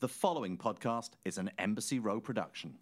The following podcast is an Embassy Row production.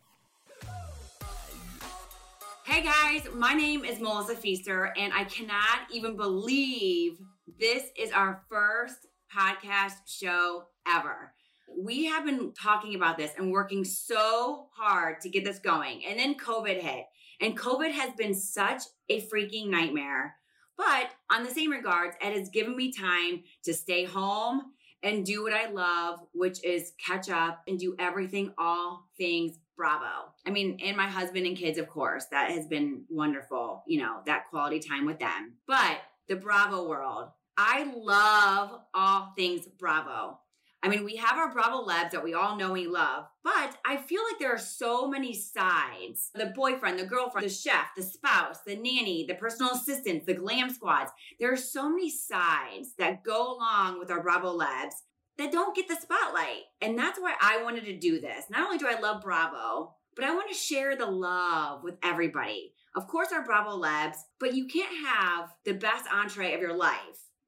Hey guys, my name is Melissa Feaster, and I cannot even believe this is our first podcast show ever. We have been talking about this and working so hard to get this going, and then COVID hit, and COVID has been such a freaking nightmare. But on the same regards, it has given me time to stay home and do what I love, which is catch up and do everything, all things Bravo. I mean, and my husband and kids, of course, that has been wonderful, you know, that quality time with them. But the Bravo world, I love all things Bravo. I mean, we have our Bravo Labs that we all know and love, but I feel like there are so many sides. The boyfriend, the girlfriend, the chef, the spouse, the nanny, the personal assistants, the glam squads. There are so many sides that go along with our Bravo Labs that don't get the spotlight. And that's why I wanted to do this. Not only do I love Bravo, but I want to share the love with everybody. Of course, our Bravo Labs, but you can't have the best entree of your life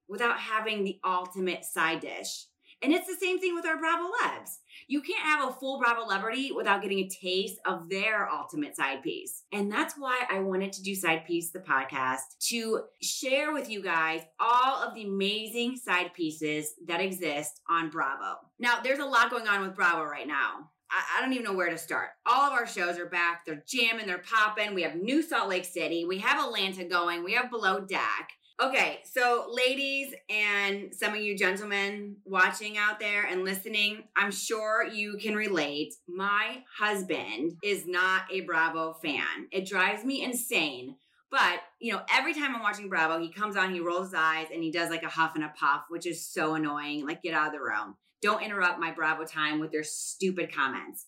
without having the ultimate side dish. And it's the same thing with our Bravo Labs. You can't have a full Bravo celebrity without getting a taste of their ultimate side piece. And that's why I wanted to do Side Piece, the podcast, to share with you guys all of the amazing side pieces that exist on Bravo. Now, there's a lot going on with Bravo right now. I don't even know where to start. All of our shows are back. They're jamming. They're popping. We have new Salt Lake City. We have Atlanta going. We have Below Deck. Okay, so ladies and some of you gentlemen watching out there and listening, I'm sure you can relate. My husband is not a Bravo fan. It drives me insane. But, you know, every time I'm watching Bravo, he comes on, he rolls his eyes, and he does like a huff and a puff, which is so annoying. Like, get out of the room. Don't interrupt my Bravo time with your stupid comments.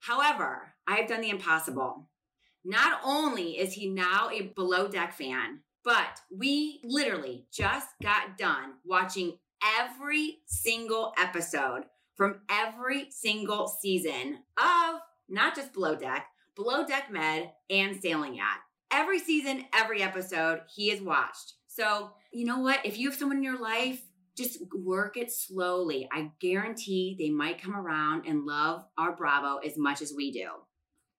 However, I have done the impossible. Not only is he now a Below Deck fan, but we literally just got done watching every single episode from every single season of not just Below Deck Med, and Sailing Yacht. Every season, every episode, he has watched. So you know what? If you have someone in your life, just work it slowly. I guarantee they might come around and love our Bravo as much as we do.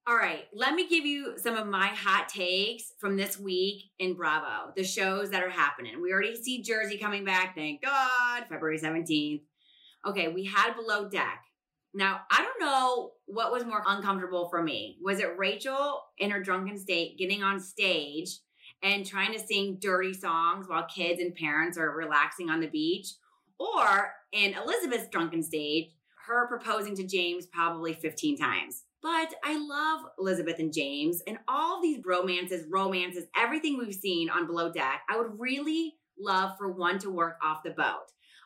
All right, let me give you some of my hot takes from this week in Bravo, the shows that are happening. We already see Jersey coming back, thank God, February 17th. Okay, we had Below Deck. Now, I don't know what was more uncomfortable for me. Was it Rachel in her drunken state getting on stage and trying to sing dirty songs while kids and parents are relaxing on the beach? Or in Elizabeth's drunken stage, her proposing to James probably 15 times. But I love Elizabeth and James and all these romances, everything we've seen on Below Deck. I would really love for one to work off the boat.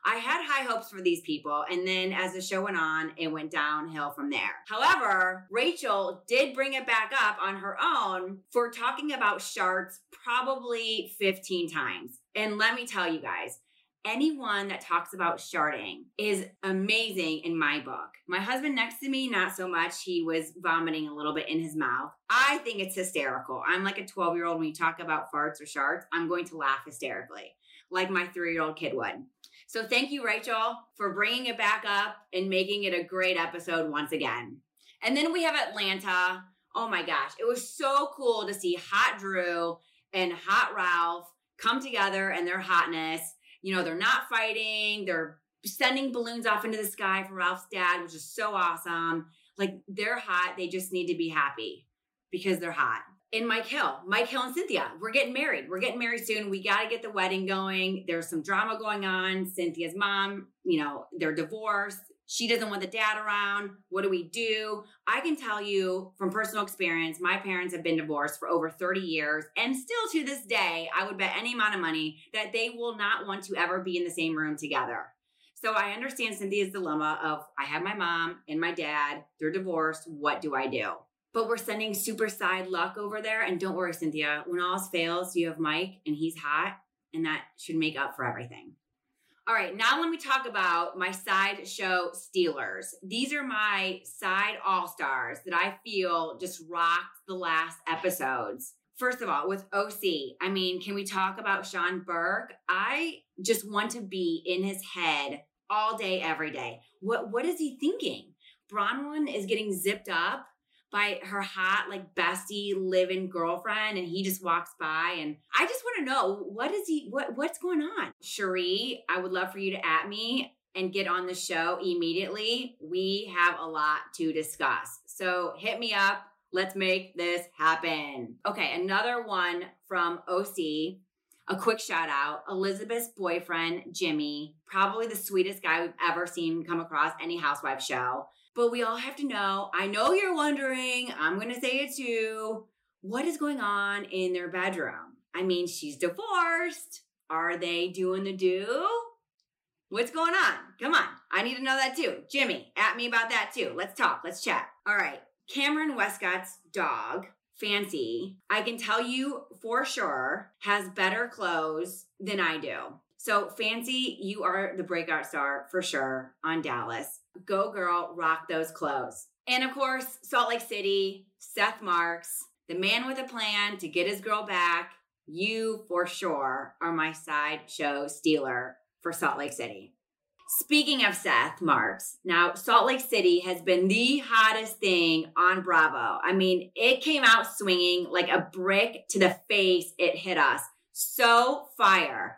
I had high hopes for these people. And then as the show went on, it went downhill from there. However, Rachel did bring it back up on her own for talking about sharks probably 15 times. And let me tell you guys, anyone that talks about sharding is amazing in my book. My husband next to me, not so much. He was vomiting a little bit in his mouth. I think it's hysterical. I'm like a 12-year-old. When you talk about farts or shards, I'm going to laugh hysterically like my 3-year-old kid would. So thank you, Rachel, for bringing it back up and making it a great episode once again. And then we have Atlanta. Oh my gosh. It was so cool to see hot Drew and hot Ralph come together and their hotness. You know, they're not fighting. They're sending balloons off into the sky for Ralph's dad, which is so awesome. Like, they're hot. They just need to be happy because they're hot. And Mike Hill and Cynthia, we're getting married. We're getting married soon. We got to get the wedding going. There's some drama going on. Cynthia's mom, you know, they're divorced. She doesn't want the dad around. What do we do? I can tell you from personal experience, my parents have been divorced for over 30 years. And still to this day, I would bet any amount of money that they will not want to ever be in the same room together. So I understand Cynthia's dilemma of, I have my mom and my dad. They're divorced. What do I do? But we're sending super side luck over there. And don't worry, Cynthia, when all else fails, you have Mike and he's hot. And that should make up for everything. All right, now let me talk about my side show stealers. These are my side all-stars that I feel just rocked the last episodes. First of all, with OC, I mean, can we talk about Sean Burke? I just want to be in his head all day, every day. What is he thinking? Bronwyn is getting zipped up by her hot, like, bestie live-in girlfriend, and he just walks by, and I just want to know, what's going on? Cherie, I would love for you to at me and get on the show immediately. We have a lot to discuss. So hit me up. Let's make this happen. Okay, another one from OC. A quick shout out, Elizabeth's boyfriend, Jimmy, probably the sweetest guy we've ever seen come across any housewife show. But we all have to know, I know you're wondering, I'm going to say it too, what is going on in their bedroom? I mean, she's divorced. Are they doing the do? What's going on? Come on. I need to know that too. Jimmy, at me about that too. Let's talk. Let's chat. All right. Cameron Westcott's dog, Fancy, I can tell you for sure, has better clothes than I do. So Fancy, you are the breakout star for sure on Dallas. Go girl, rock those clothes. And of course, Salt Lake City, Seth Marks, the man with a plan to get his girl back. You for sure are my sideshow stealer for Salt Lake City. Speaking of Seth Marks, now Salt Lake City has been the hottest thing on Bravo. I mean, it came out swinging like a brick to the face. It hit us. So fire.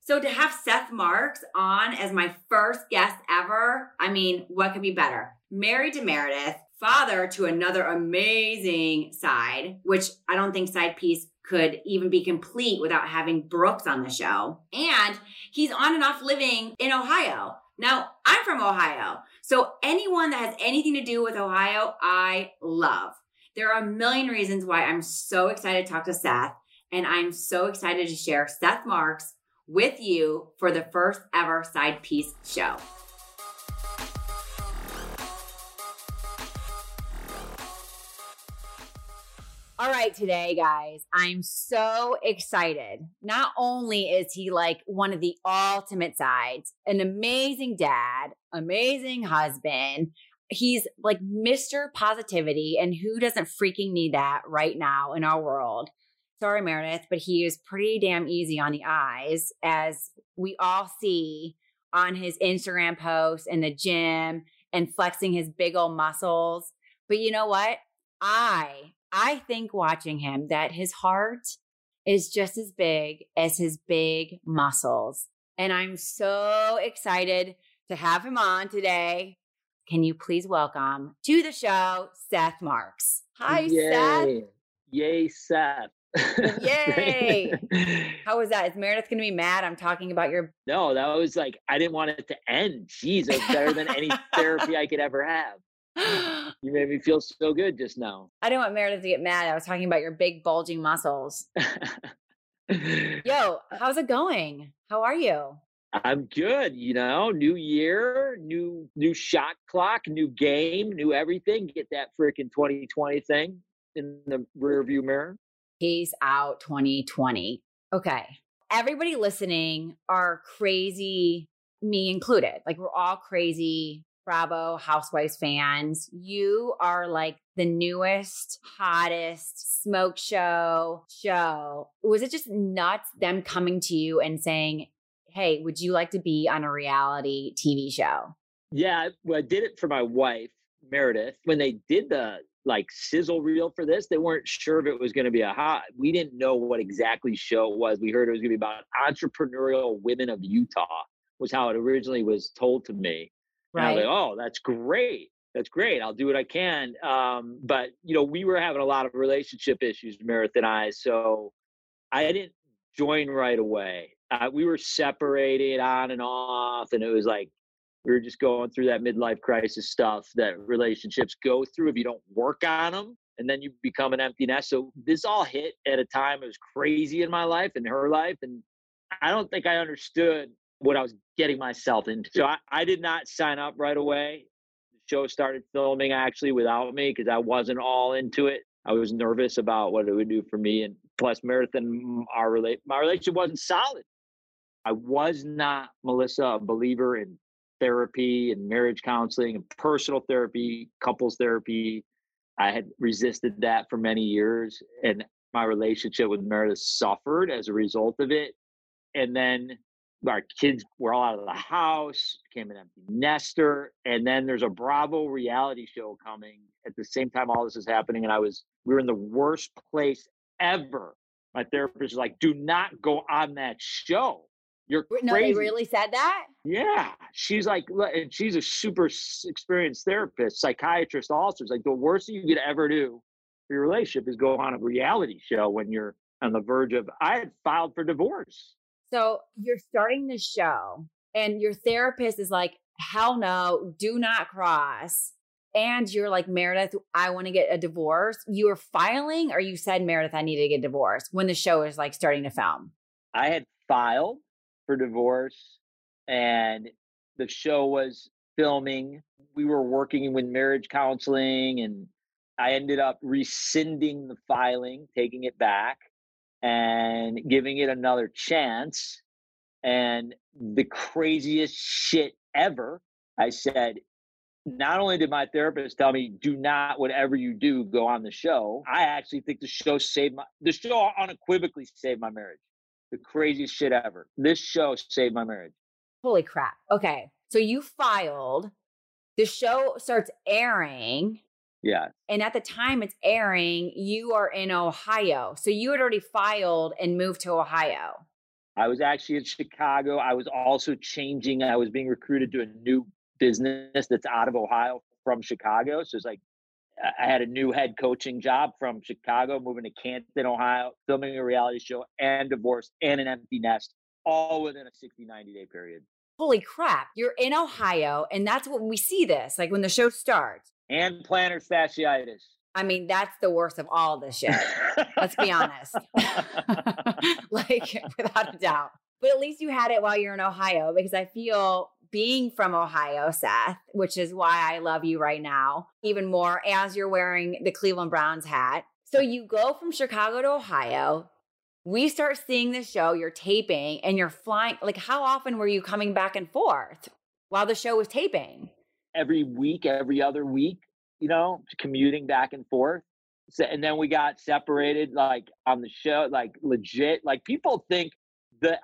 So to have Seth Marks on as my first guest ever, I mean, what could be better? Married to Meredith, father to another amazing side, which I don't think Side Piece could even be complete without having Brooks on the show. And he's on and off living in Ohio. Now, I'm from Ohio, so anyone that has anything to do with Ohio, I love. There are a million reasons why I'm so excited to talk to Seth, and I'm so excited to share Seth Marks with you for the first ever Side Piece show. All right, today, guys, I'm so excited. Not only is he like one of the ultimate sides, an amazing dad, amazing husband. He's like Mr. Positivity, and who doesn't freaking need that right now in our world? Sorry, Meredith, but he is pretty damn easy on the eyes, as we all see on his Instagram posts in the gym and flexing his big old muscles. But you know what? I think watching him that his heart is just as big as his big muscles. And I'm so excited to have him on today. Can you please welcome to the show, Seth Marks. Hi, Yay. Seth. Yay, Seth. Yay. How was that? Is Meredith going to be mad I'm talking about your... No, that was like, I didn't want it to end. Jeez, it was better than any therapy I could ever have. You made me feel so good just now. I didn't want Meredith to get mad. I was talking about your big bulging muscles. Yo, how's it going? How are you? I'm good. You know, new year, new shot clock, new game, new everything. Get that freaking 2020 thing in the rearview mirror. Peace out, 2020. Okay. Everybody listening are crazy, me included. Like, we're all crazy Bravo Housewives fans. You are like the newest, hottest smoke show. Was it just nuts them coming to you and saying, hey, would you like to be on a reality TV show? Yeah, well, I did it for my wife, Meredith. When they did the like sizzle reel for this, they weren't sure if it was going to be we didn't know what exactly show it was. We heard it was going to be about entrepreneurial women of Utah was how it originally was told to me. Right. And I was like, oh, that's great. That's great. I'll do what I can. But, you know, we were having a lot of relationship issues, Meredith and I. So I didn't join right away. We were separated on and off. And it was like, we were just going through that midlife crisis stuff that relationships go through if you don't work on them. And then you become an empty nest. So this all hit at a time. It was crazy in my life and her life. And I don't think I understood what I was getting myself into. So I did not sign up right away. The show started filming actually without me because I wasn't all into it. I was nervous about what it would do for me. And plus Meredith and my relationship wasn't solid. I was not, Melissa, a believer in therapy and marriage counseling and personal therapy, couples therapy. I had resisted that for many years. And my relationship with Meredith suffered as a result of it. And then our kids were all out of the house, became an empty nester. And then there's a Bravo reality show coming at the same time all this is happening. And we were in the worst place ever. My therapist was like, do not go on that show. You're crazy. No, they really said that? Yeah. She's like, and she's a super experienced therapist, psychiatrist also. It's like the worst thing you could ever do for your relationship is go on a reality show when you're on the verge of, I had filed for divorce. So you're starting this show and your therapist is like, hell no, do not cross. And you're like, Meredith, I want to get a divorce. You were filing or you said, Meredith, I need to get divorced when the show is like starting to film? I had filed for divorce and the show was filming. We were working with marriage counseling and I ended up rescinding the filing, taking it back and giving it another chance. And the craziest shit ever, I said, not only did my therapist tell me, do not, whatever you do, go on the show. I actually think the show unequivocally saved my marriage. The craziest shit ever. This show saved my marriage. Holy crap. Okay. So you filed, the show starts airing. Yeah. And at the time it's airing, you are in Ohio. So you had already filed and moved to Ohio. I was actually in Chicago. I was also changing. I was being recruited to a new business that's out of Ohio from Chicago. So it's like I had a new head coaching job from Chicago, moving to Canton, Ohio, filming a reality show and divorce and an empty nest, all within a 60, 90-day period. Holy crap. You're in Ohio. And that's when we see this, like when the show starts. And plantar fasciitis. I mean, that's the worst of all this shit. Let's be honest. Like, without a doubt. But at least you had it while you're in Ohio, because I feel being from Ohio, Seth, which is why I love you right now, even more as you're wearing the Cleveland Browns hat. So you go from Chicago to Ohio. We start seeing the show, you're taping and you're flying. Like, how often were you coming back and forth while the show was taping? Every week, every other week, you know, commuting back and forth. So, and then we got separated, like on the show, like legit, like people think that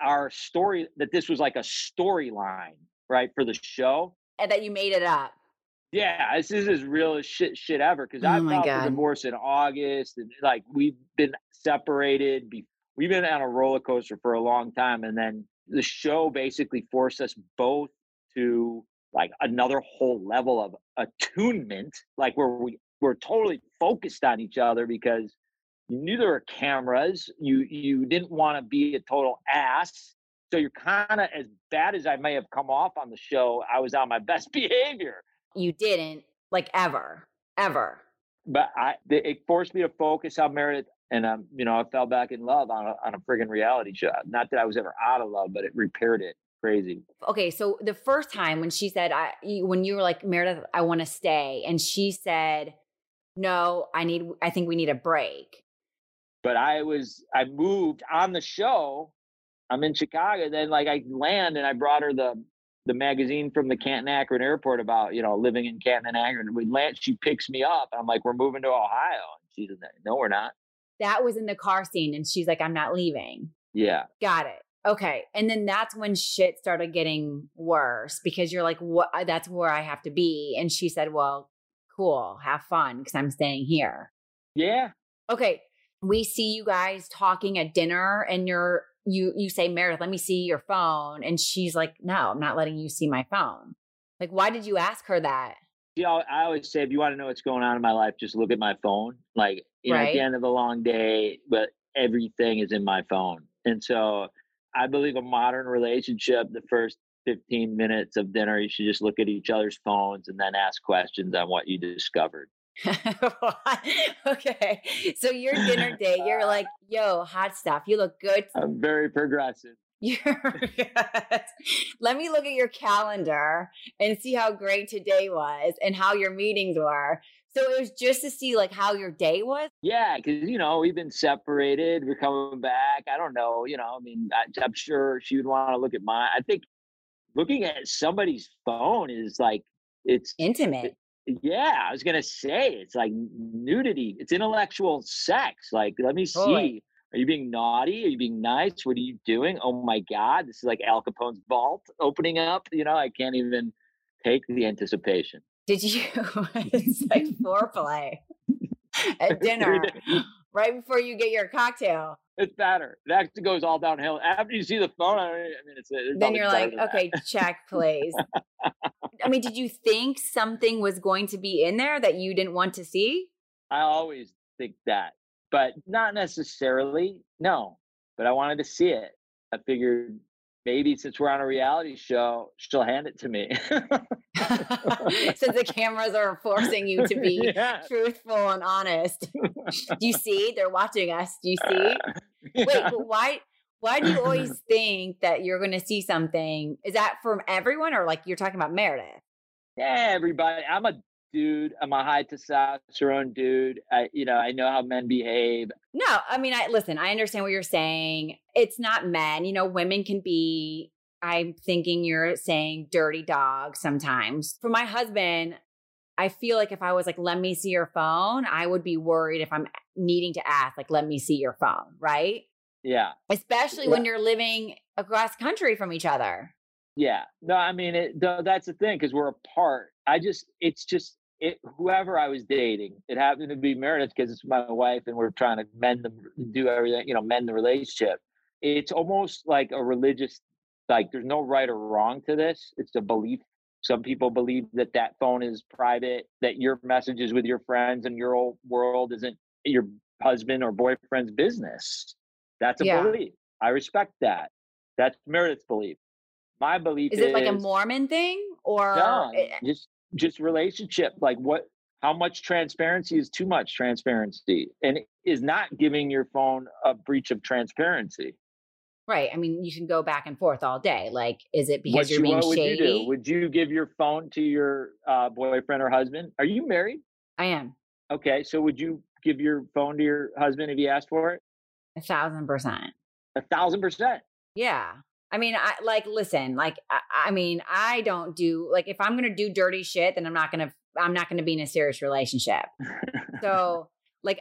this was like a storyline, right? For the show. And that you made it up. Yeah. This is as real as shit ever. Cause I filed for divorce in August and like, we've been separated. We've been on a roller coaster for a long time. And then the show basically forced us both to like another whole level of attunement, like where we were totally focused on each other because you knew there were cameras. You didn't want to be a total ass. So you're kind of, as bad as I may have come off on the show, I was on my best behavior. You didn't, like ever. But it forced me to focus on Meredith. And, you know, I fell back in love on a friggin' reality show. Not that I was ever out of love, but it repaired it. Crazy. Okay. So the first time when she said, when you were like, Meredith, I want to stay. And she said, no, I think we need a break. But I moved on the show. I'm in Chicago. Then like I land and I brought her the magazine from the Canton Akron airport about, you know, living in Canton and Akron. We land, she picks me up. I'm like, we're moving to Ohio. And she's like, no, we're not. That was in the car scene. And she's like, I'm not leaving. Yeah. Got it. Okay. And then that's when shit started getting worse because you're like, what? That's where I have to be. And she said, well, cool. Have fun because I'm staying here. Yeah. Okay. We see you guys talking at dinner and you say, Meredith, let me see your phone. And she's like, no, I'm not letting you see my phone. Like, why did you ask her that? You know, I always say, if you want to know what's going on in my life, just look at my phone. Like, you know, at the end of a long day, but everything is in my phone. And so I believe a modern relationship, the first 15 minutes of dinner, you should just look at each other's phones and then ask questions on what you discovered. Okay. So your dinner date, you're like, yo, hot stuff. You look good. I'm very progressive. Let me look at your calendar and see how great today was and how your meetings were. So it was just to see like how your day was? Yeah, because, you know, we've been separated. We're coming back. I don't know. You know, I mean, I'm sure she would want to look at mine. I think looking at somebody's phone is like, it's intimate. Yeah, I was going to say, it's like nudity. It's intellectual sex. Like, let me see Are you being naughty? Are you being nice? What are you doing? Oh my God, this is like Al Capone's vault opening up. You know, I can't even take the anticipation. Did you? It's like foreplay at dinner right before you get your cocktail. It's better. That goes all downhill. After you see the phone, then you're like, okay, check, please. I mean, did you think something was going to be in there that you didn't want to see? I always think that. But not necessarily, no. But I wanted to see it. I figured maybe since we're on a reality show, she'll hand it to me. Since the cameras are forcing you to be truthful and honest. Do you see? They're watching us. Do you see? Wait, but why do you always think that you're going to see something? Is that from everyone or like you're talking about Meredith? Yeah, everybody. I'm a dude. I'm a high testosterone dude. I know how men behave. No, I mean, I understand what you're saying. It's not men, women can be, I'm thinking you're saying dirty dog sometimes. For my husband, I feel like if I was like, let me see your phone, I would be worried if I'm needing to ask, like, let me see your phone. Right. Yeah. Especially when you're living across country from each other. Yeah. No, I mean, that's the thing. Cause we're apart. Whoever I was dating, it happened to be Meredith because it's my wife and we're trying to mend the relationship. It's almost like a religious, like there's no right or wrong to this. It's a belief. Some people believe that phone is private, that your messages with your friends and your old world isn't your husband or boyfriend's business. That's a belief. I respect that. That's Meredith's belief. My belief is it like a Mormon thing or no, just relationship, like how much transparency is too much transparency and is not giving your phone a breach of transparency. Right. I mean, you can go back and forth all day. Like, is it because you're being shady? Would you give your phone to your boyfriend or husband? Are you married? I am. Okay. So would you give your phone to your husband if he asked for it? 1,000%. 1,000%. Yeah. I mean, I don't do like, if I'm going to do dirty shit, then I'm not going to be in a serious relationship. So like,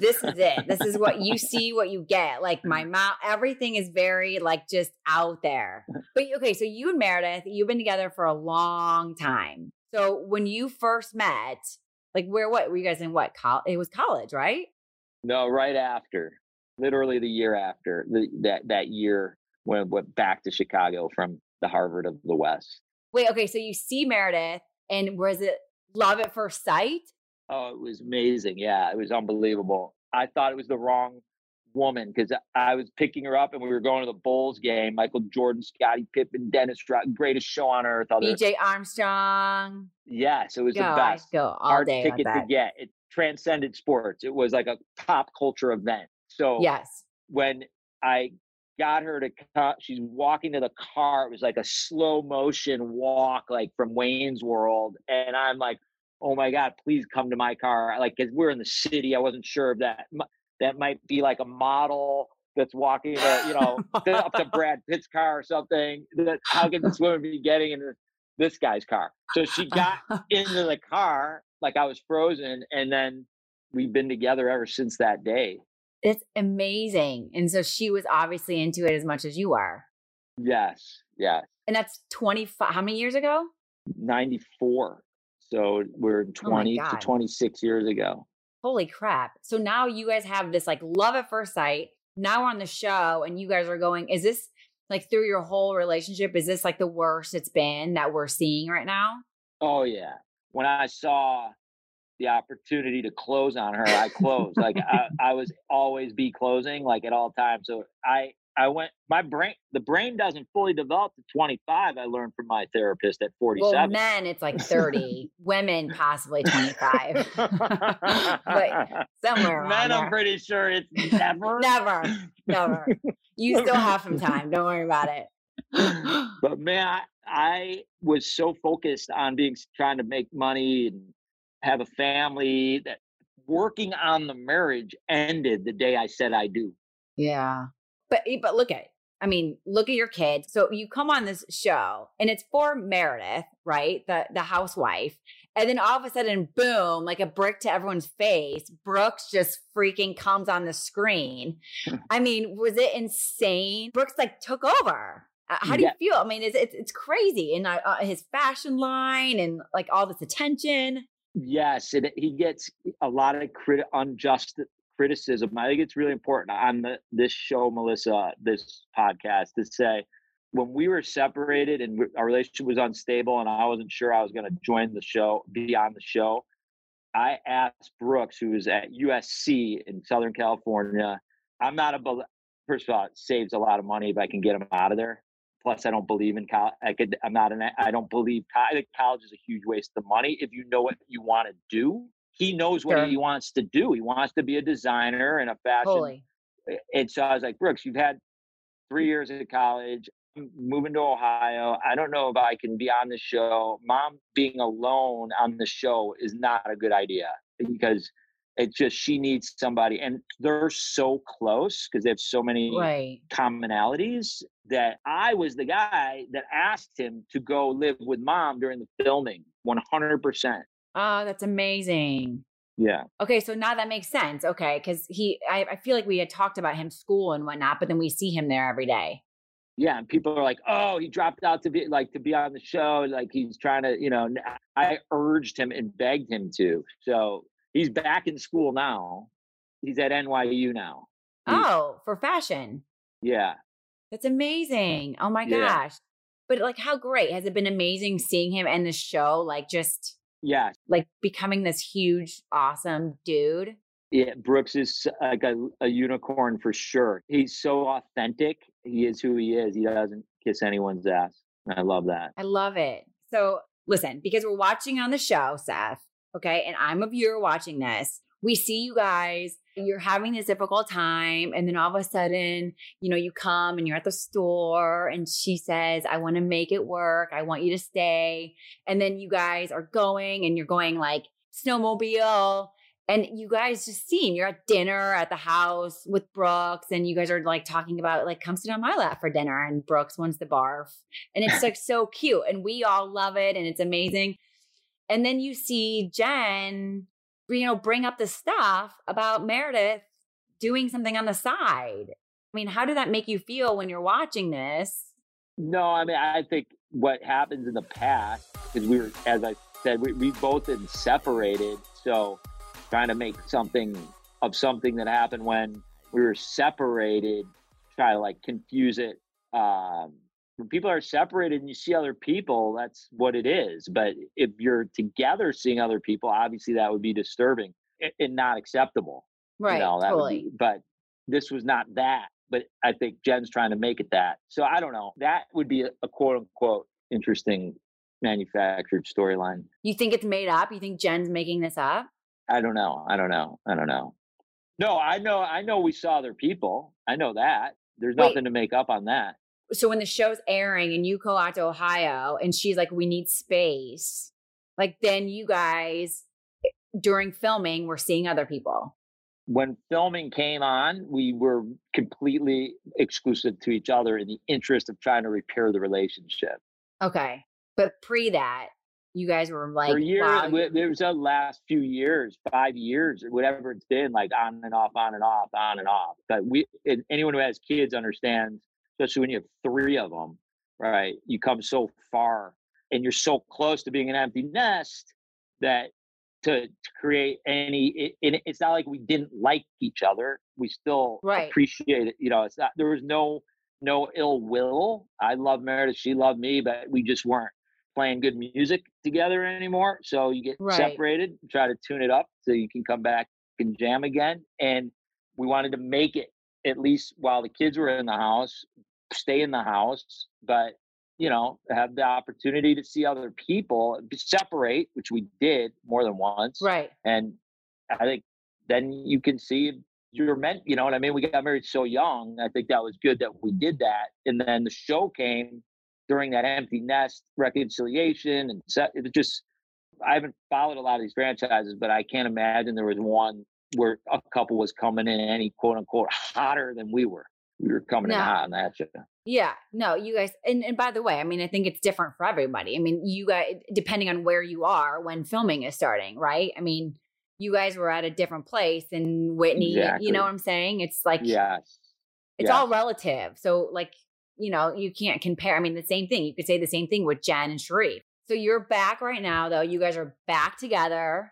this is it. This is what you see, what you get. Like my mouth, everything is very like just out there. But okay. So you and Meredith, you've been together for a long time. So when you first met, like what were you guys in what college? It was college, right? No, right after, literally the year after that year. When I went back to Chicago from the Harvard of the West. Wait, okay. So you see Meredith and was it love at first sight? Oh, it was amazing. Yeah, it was unbelievable. I thought it was the wrong woman because I was picking her up and we were going to the Bulls game. Michael Jordan, Scottie Pippen, Dennis Rodman, greatest show on earth. BJ Armstrong. Yes, it was the best. Go all Hard day ticket to get. It transcended sports. It was like a pop culture event. So yes, when I got her to come, she's walking to the car. It was like a slow motion walk, like from Wayne's World. And I'm like, oh my God, please come to my car. Like, cause we're in the city. I wasn't sure if that might be like a model that's walking, up to Brad Pitt's car or something. How can this woman be getting into this guy's car? So she got into the car, like I was frozen. And then we've been together ever since that day. It's amazing. And so she was obviously into it as much as you are. Yes. Yes. And that's 25. How many years ago? 94. So we're 20 to 26 years ago. Holy crap. So now you guys have this like love at first sight. Now we're on the show and you guys are going, is this like through your whole relationship? Is this like the worst it's been that we're seeing right now? Oh yeah. When I saw the opportunity to close on her, I closed. Like I was always be closing, like at all times. So I went, the brain doesn't fully develop to 25. I learned from my therapist at 47. Well, men, it's like 30. Women, possibly 25. But somewhere. Men, I'm pretty sure it's never. Never. You still have some time. Don't worry about it. But man, I was so focused on trying to make money and have a family that working on the marriage ended the day I said I do. Yeah. But look at your kids. So you come on this show and it's for Meredith, right? The housewife. And then all of a sudden, boom, like a brick to everyone's face, Brooks just freaking comes on the screen. I mean, was it insane? Brooks like took over. How do you feel? I mean, it's crazy. And his fashion line and like all this attention. Yes. And he gets a lot of unjust criticism. I think it's really important on this show, Melissa, this podcast, to say, when we were separated and our relationship was unstable and I wasn't sure I was going to join the show, be on the show, I asked Brooks, who was at USC in Southern California. I'm not first of all, it saves a lot of money if I can get him out of there. Plus, I don't believe in college. I don't believe college is a huge waste of money. If you know what you want to do, he knows what he wants to do. He wants to be a designer and a fashion. Holy. And so I was like, Brooks, you've had 3 years at college. I'm moving to Ohio. I don't know if I can be on the show. Mom being alone on the show is not a good idea because it's just, she needs somebody. And they're so close because they have so many commonalities that I was the guy that asked him to go live with Mom during the filming 100%. Oh, that's amazing. Yeah. Okay. So now that makes sense. Okay. Because I feel like we had talked about him, school and whatnot, but then we see him there every day. Yeah. And people are like, oh, he dropped out to be on the show. Like he's trying to, I urged him and begged him to. So he's back in school now. He's at NYU now. For fashion. Yeah. That's amazing. Oh my gosh. But like, how great has it been? Amazing seeing him and the show, like just like becoming this huge, awesome dude. Yeah, Brooks is like a unicorn for sure. He's so authentic. He is who he is. He doesn't kiss anyone's ass. I love that. I love it. So listen, because we're watching on the show, Seth, okay, and I'm a viewer watching this. We see you guys. You're having this difficult time. And then all of a sudden, you come and you're at the store and she says, I want to make it work. I want you to stay. And then you guys are going and you're going like snowmobile. And you guys just seem, you're at dinner at the house with Brooks and you guys are like talking about like, come sit on my lap for dinner. And Brooks wants the barf. And it's like so cute. And we all love it. And it's amazing. And then you see Jen, bring up the stuff about Meredith doing something on the side. I mean, how did that make you feel when you're watching this? No, I mean, I think what happens in the past is we were, as I said, we both had separated. So trying to make something that happened when we were separated, try to like confuse it. When people are separated and you see other people, that's what it is. But if you're together seeing other people, obviously that would be disturbing and not acceptable. Right. Totally. But this was not that. But I think Jen's trying to make it that. So I don't know. That would be a quote unquote interesting manufactured storyline. You think it's made up? You think Jen's making this up? I don't know. No, I know we saw other people. I know that. There's nothing to make up on that. So when the show's airing and you go out to Ohio and she's like, we need space, like then you guys during filming were seeing other people. When filming came on, we were completely exclusive to each other in the interest of trying to repair the relationship. Okay. But pre that, you guys were like, for years, wow. There was the last few years, 5 years, whatever it's been, like on and off, on and off, on and off. But anyone who has kids understands, especially when you have three of them, right? You come so far and you're so close to being an empty nest that to create any, it's not like we didn't like each other. We still appreciate it. It's not, there was no ill will. I love Meredith. She loved me, but we just weren't playing good music together anymore. So you get separated, try to tune it up so you can come back and jam again. And we wanted to make it, at least while the kids were in the house, stay in the house, but, have the opportunity to see other people, separate, which we did more than once. Right. And I think then you can see if you're meant, you know what I mean? We got married so young. I think that was good that we did that. And then the show came during that empty nest reconciliation. And it was just, I haven't followed a lot of these franchises, but I can't imagine there was one where a couple was coming in any quote unquote hotter than we were. We were coming in hot on that show. Yeah, no, you guys, and by the way, I mean, I think it's different for everybody. I mean, you guys, depending on where you are when filming is starting, right? I mean, you guys were at a different place and Whitney, exactly. You know what I'm saying? It's like, yes. It's all relative. So like, you know, you can't compare. I mean, the same thing, you could say the same thing with Jen and Cherie. So you're back right now though. You guys are back together.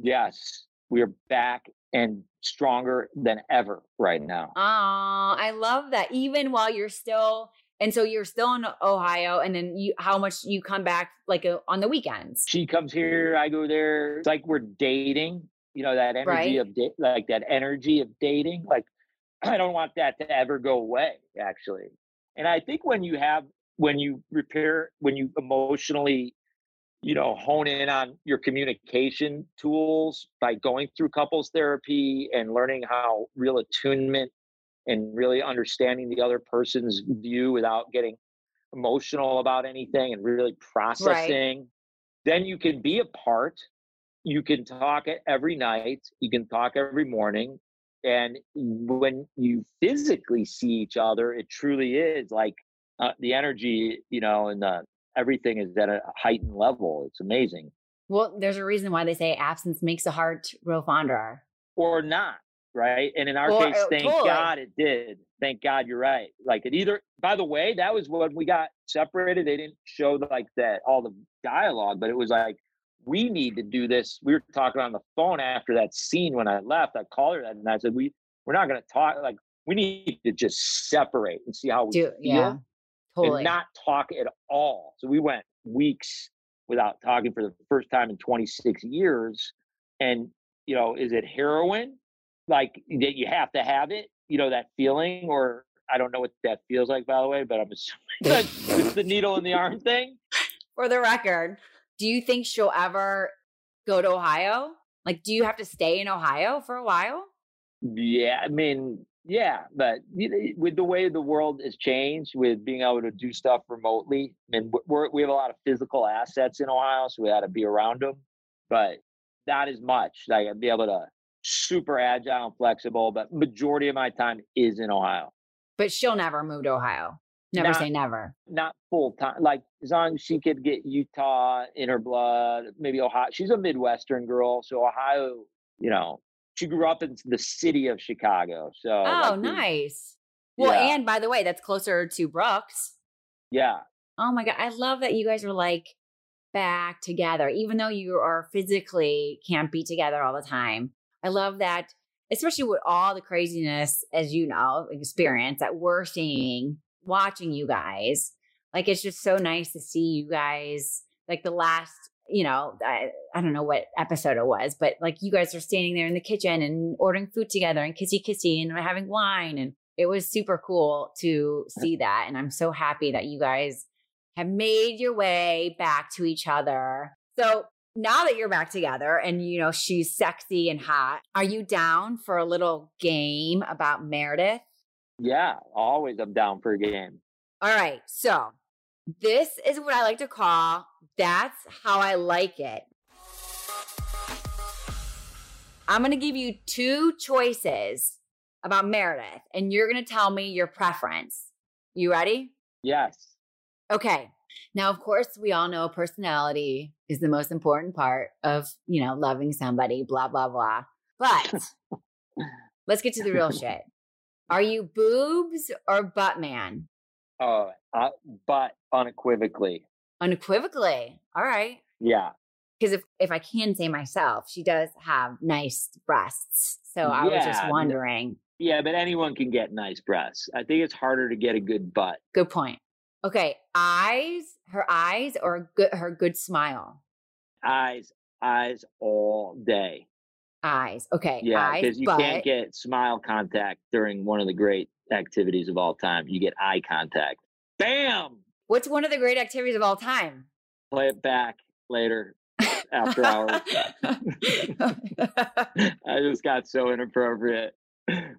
Yes, we're back and stronger than ever right now. Oh, I love that. Even while you're still, and so you're still in Ohio, and then you, how much you come back like on the weekends? She comes here, I go there. It's like we're dating, you know, that energy of dating. Like, I don't want that to ever go away, actually. And I think when you emotionally, you know, hone in on your communication tools by going through couples therapy and learning how real attunement and really understanding the other person's view without getting emotional about anything and really processing, then you can be apart. You can talk every night. You can talk every morning. And when you physically see each other, it truly is like the energy, you know, and the everything is at a heightened level. It's amazing. Well, there's a reason why they say absence makes the heart grow fonder. Or not, right? And in our case, thank God it did. Thank God, you're right. Like it either, by the way, that was when we got separated. They didn't show like that, all the dialogue, but it was like, we need to do this. We were talking on the phone after that scene when I left. I called her and I said, we're not going to talk. Like we need to just separate and see how we feel. Yeah. Totally. And not talk at all. So we went weeks without talking for the first time in 26 years. And, you know, is it heroin? Like that you have to have it, you know, that feeling, or I don't know what that feels like, by the way, but I'm assuming it's the needle in the arm thing. For the record, do you think she'll ever go to Ohio? Like, do you have to stay in Ohio for a while? Yeah, I mean, yeah, but with the way the world has changed, with being able to do stuff remotely, I mean, we have a lot of physical assets in Ohio, so we had to be around them, but not as much. Like, I'd be able to super agile and flexible, but majority of my time is in Ohio. But she'll never move to Ohio. Never say never. Not full time. Like, as long as she could get Utah in her blood, maybe Ohio. She's a Midwestern girl, so Ohio, you know. She grew up in the city of Chicago. So nice. Well, and by the way, that's closer to Brooks. Yeah. Oh my God. I love that you guys are like back together, even though you are physically can't be together all the time. I love that, especially with all the craziness, as you know, experience that we're seeing, watching you guys. Like, it's just so nice to see you guys, like the last, you know, I don't know what episode it was, but like you guys are standing there in the kitchen and ordering food together and kissy kissy and having wine. And it was super cool to see that. And I'm so happy that you guys have made your way back to each other. So now that you're back together and, you know, she's sexy and hot, are you down for a little game about Meredith? Yeah, always I'm down for a game. All right. So this is what I like to call That's How I Like It. I'm going to give you two choices about Meredith, and you're going to tell me your preference. You ready? Yes. Okay. Now, of course, we all know personality is the most important part of, you know, loving somebody, blah, blah, blah. But let's get to the real shit. Are you boobs or butt man? Oh, butt unequivocally. Unequivocally. All right. Yeah. Because if I can say myself, she does have nice breasts. So I was just wondering. Yeah, but anyone can get nice breasts. I think it's harder to get a good butt. Good point. Okay. Her eyes or her good smile? Eyes all day. Eyes. Okay. Yeah, because you can't get smile contact during one of the great activities of all time. You get eye contact. Bam! What's one of the great activities of all time? Play it back later after hours. I just got so inappropriate,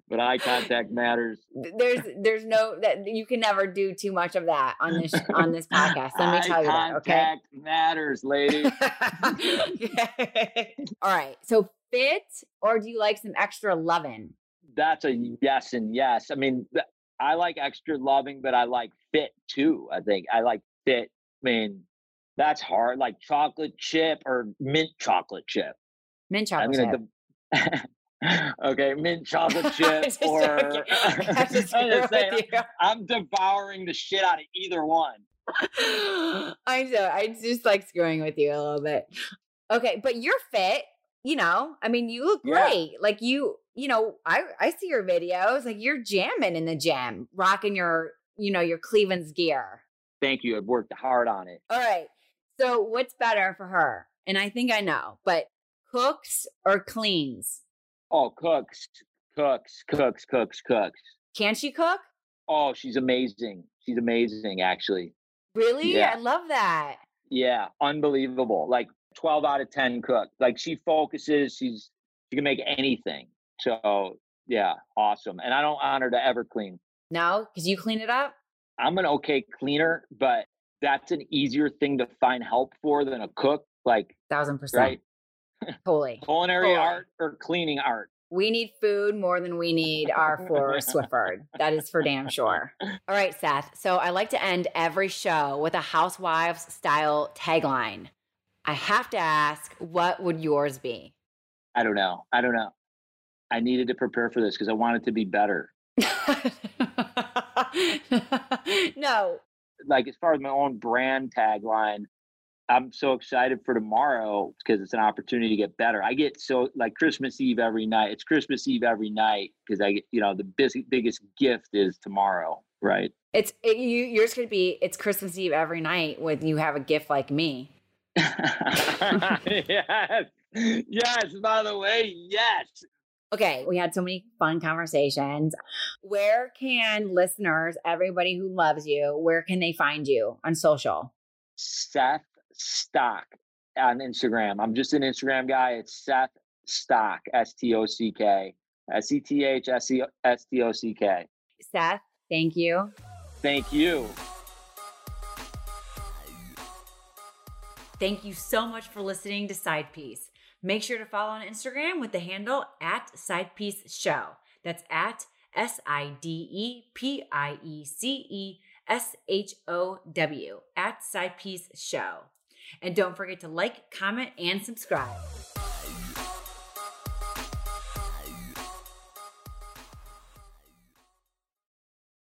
but eye contact matters. There's no that you can never do too much of that on this podcast. Let me tell you that. Okay, eye contact matters, lady. Okay. All right. So fit, or do you like some extra loving? That's a yes and yes. I mean, I like extra loving, but I like fit too. I think I like fit. I mean, that's hard. Like chocolate chip or mint chocolate chip. Mint chocolate chip. Okay, mint chocolate chip or I'm devouring the shit out of either one. I just like screwing with you a little bit. Okay, but you're fit, you know. I mean, you look great. Yeah. Like you know, I see your videos. Like you're jamming in the gym, rocking your, you know, your Cleveland's gear. Thank you. I've worked hard on it. All right. So what's better for her? And I think I know, but cooks or cleans? Oh, cooks. Can she cook? Oh, she's amazing. She's amazing, actually. Really? Yeah. I love that. Yeah. Unbelievable. Like 12 out of 10 cook. Like she focuses. She can make anything. So yeah, awesome. And I don't want her to ever clean. No? Because you clean it up? I'm an okay cleaner, but that's an easier thing to find help for than a cook. Like 1,000%. Right? Totally. Culinary art or cleaning art. We need food more than we need our floor Swifford. That is for damn sure. All right, Seth. So I like to end every show with a housewives style tagline. I have to ask, what would yours be? I don't know. I needed to prepare for this because I want it to be better. No. Like as far as my own brand tagline, I'm so excited for tomorrow because it's an opportunity to get better. I get so like Christmas Eve every night. It's Christmas Eve every night because I get, you know, the biggest gift is tomorrow, right? Yours could be it's Christmas Eve every night when you have a gift like me. Yes. By the way, yes. Okay, we had so many fun conversations. Where can listeners, everybody who loves you, where can they find you on social? Seth Stock on Instagram. I'm just an Instagram guy. It's Seth Stock, S-T-O-C-K, S-E-T-H-S-E-S-T-O-C-K. Seth, thank you. Thank you. Thank you so much for listening to Side Piece. Make sure to follow on Instagram with the handle @SidePieceShow. That's @SidePieceShow @SidePieceShow. And don't forget to like, comment, and subscribe.